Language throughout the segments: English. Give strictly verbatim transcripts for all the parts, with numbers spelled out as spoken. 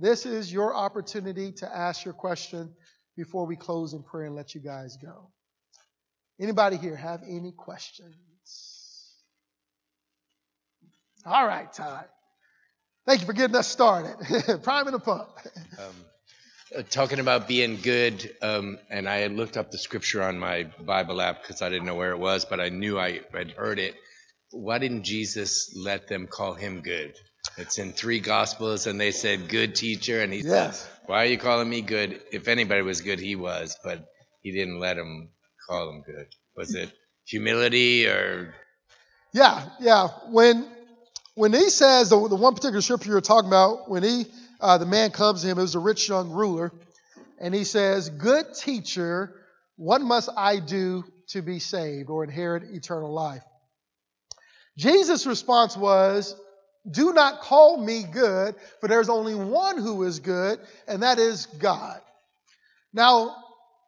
This is your opportunity to ask your question before we close in prayer and let you guys go. Anybody here have any questions? All right, Todd. Thank you for getting us started. Priming the pump. um, talking about being good, um, and I had looked up the scripture on my Bible app because I didn't know where it was, but I knew I had heard it. Why didn't Jesus let them call him good? It's in three Gospels, and they said, good teacher. And he yes. said, why are you calling me good? If anybody was good, he was. But he didn't let him call him good. Was it humility or? Yeah, yeah. When when he says, the, the one particular scripture you're talking about, when he uh, the man comes to him, it was a rich young ruler. And he says, good teacher, what must I do to be saved or inherit eternal life? Jesus' response was, do not call me good, for there's only one who is good, and that is God. Now,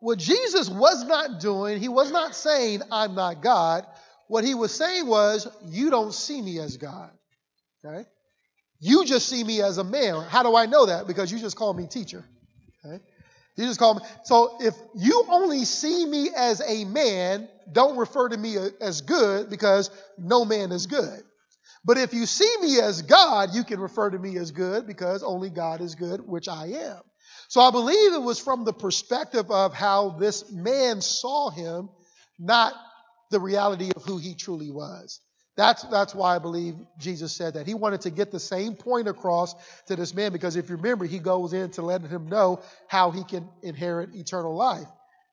what Jesus was not doing, he was not saying, I'm not God. What he was saying was, you don't see me as God. Okay? You just see me as a man. How do I know that? Because you just call me teacher. Okay? You just call me. So if you only see me as a man, don't refer to me as good, because no man is good. But if you see me as God, you can refer to me as good, because only God is good, which I am. So I believe it was from the perspective of how this man saw him, not the reality of who he truly was. That's that's why I believe Jesus said that. He wanted to get the same point across to this man, because if you remember, he goes in to let him know how he can inherit eternal life.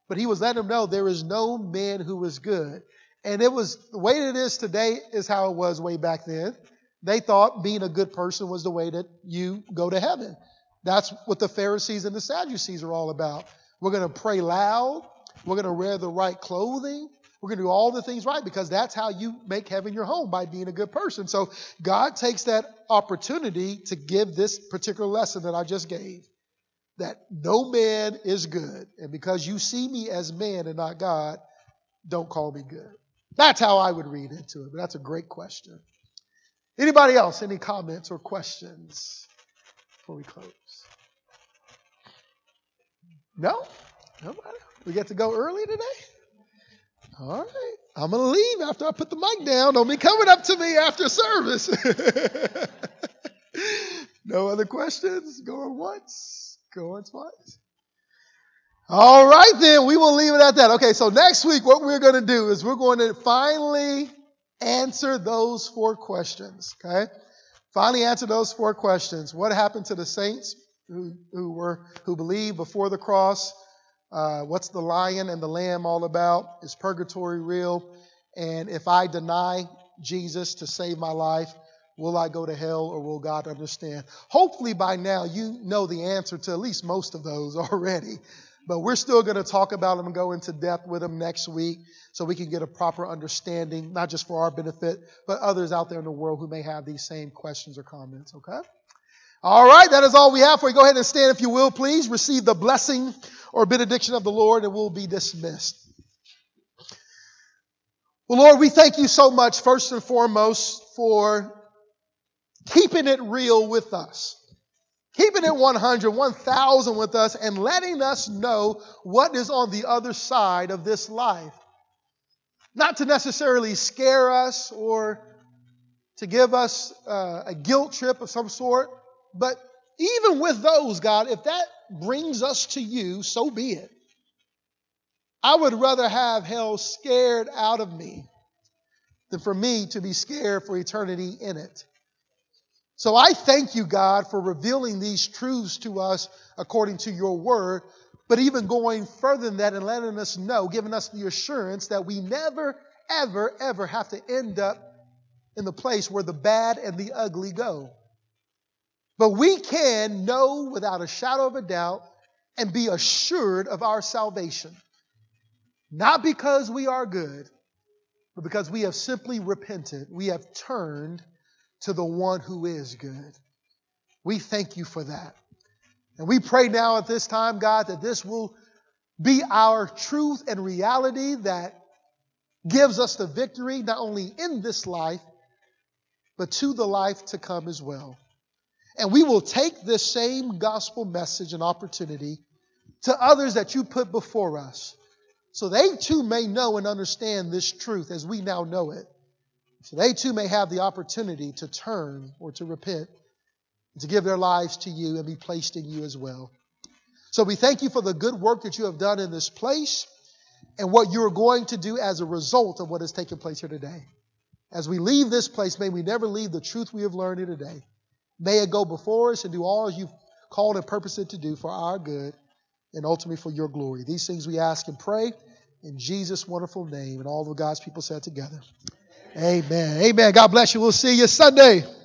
But he was letting him know there is no man who is good. And it was the way that it is today is how it was way back then. They thought being a good person was the way that you go to heaven. That's what the Pharisees and the Sadducees are all about. We're going to pray loud. We're going to wear the right clothing. We're going to do all the things right, because that's how you make heaven your home, by being a good person. So God takes that opportunity to give this particular lesson that I just gave, that no man is good. And because you see me as man and not God, don't call me good. That's how I would read into it, but that's a great question. Anybody else? Any comments or questions before we close? No? Nobody? We get to go early today? All right. I'm going to leave after I put the mic down. Don't be coming up to me after service. No other questions? Going once? Going twice? All right, then, we will leave it at that. Okay, so next week, what we're going to do is we're going to finally answer those four questions, okay? Finally answer those four questions. What happened to the saints who, who were who believed before the cross? Uh, what's the lion and the lamb all about? Is purgatory real? And if I deny Jesus to save my life, will I go to hell, or will God understand? Hopefully by now you know the answer to at least most of those already. But we're still going to talk about them and go into depth with them next week, so we can get a proper understanding, not just for our benefit, but others out there in the world who may have these same questions or comments, okay? All right, that is all we have for you. Go ahead and stand, if you will, please. Receive the blessing or benediction of the Lord, and we'll be dismissed. Well, Lord, we thank you so much, first and foremost, for keeping it real with us. Keeping it one hundred, one thousand with us, and letting us know what is on the other side of this life. Not to necessarily scare us or to give us uh, a guilt trip of some sort, but even with those, God, if that brings us to you, so be it. I would rather have hell scared out of me than for me to be scared for eternity in it. So I thank you, God, for revealing these truths to us according to your word, but even going further than that and letting us know, giving us the assurance that we never, ever, ever have to end up in the place where the bad and the ugly go. But we can know without a shadow of a doubt and be assured of our salvation, not because we are good, but because we have simply repented. We have turned to the one who is good. We thank you for that. And we pray now at this time, God, that this will be our truth and reality that gives us the victory, not only in this life, but to the life to come as well. And we will take this same gospel message and opportunity to others that you put before us, so they too may know and understand this truth as we now know it. So they too may have the opportunity to turn or to repent, and to give their lives to you and be placed in you as well. So we thank you for the good work that you have done in this place and what you are going to do as a result of what has taken place here today. As we leave this place, may we never leave the truth we have learned here today. May it go before us and do all as you've called and purposed it to do for our good and ultimately for your glory. These things we ask and pray in Jesus' wonderful name. And all of God's people said together, amen. Amen. God bless you. We'll see you Sunday.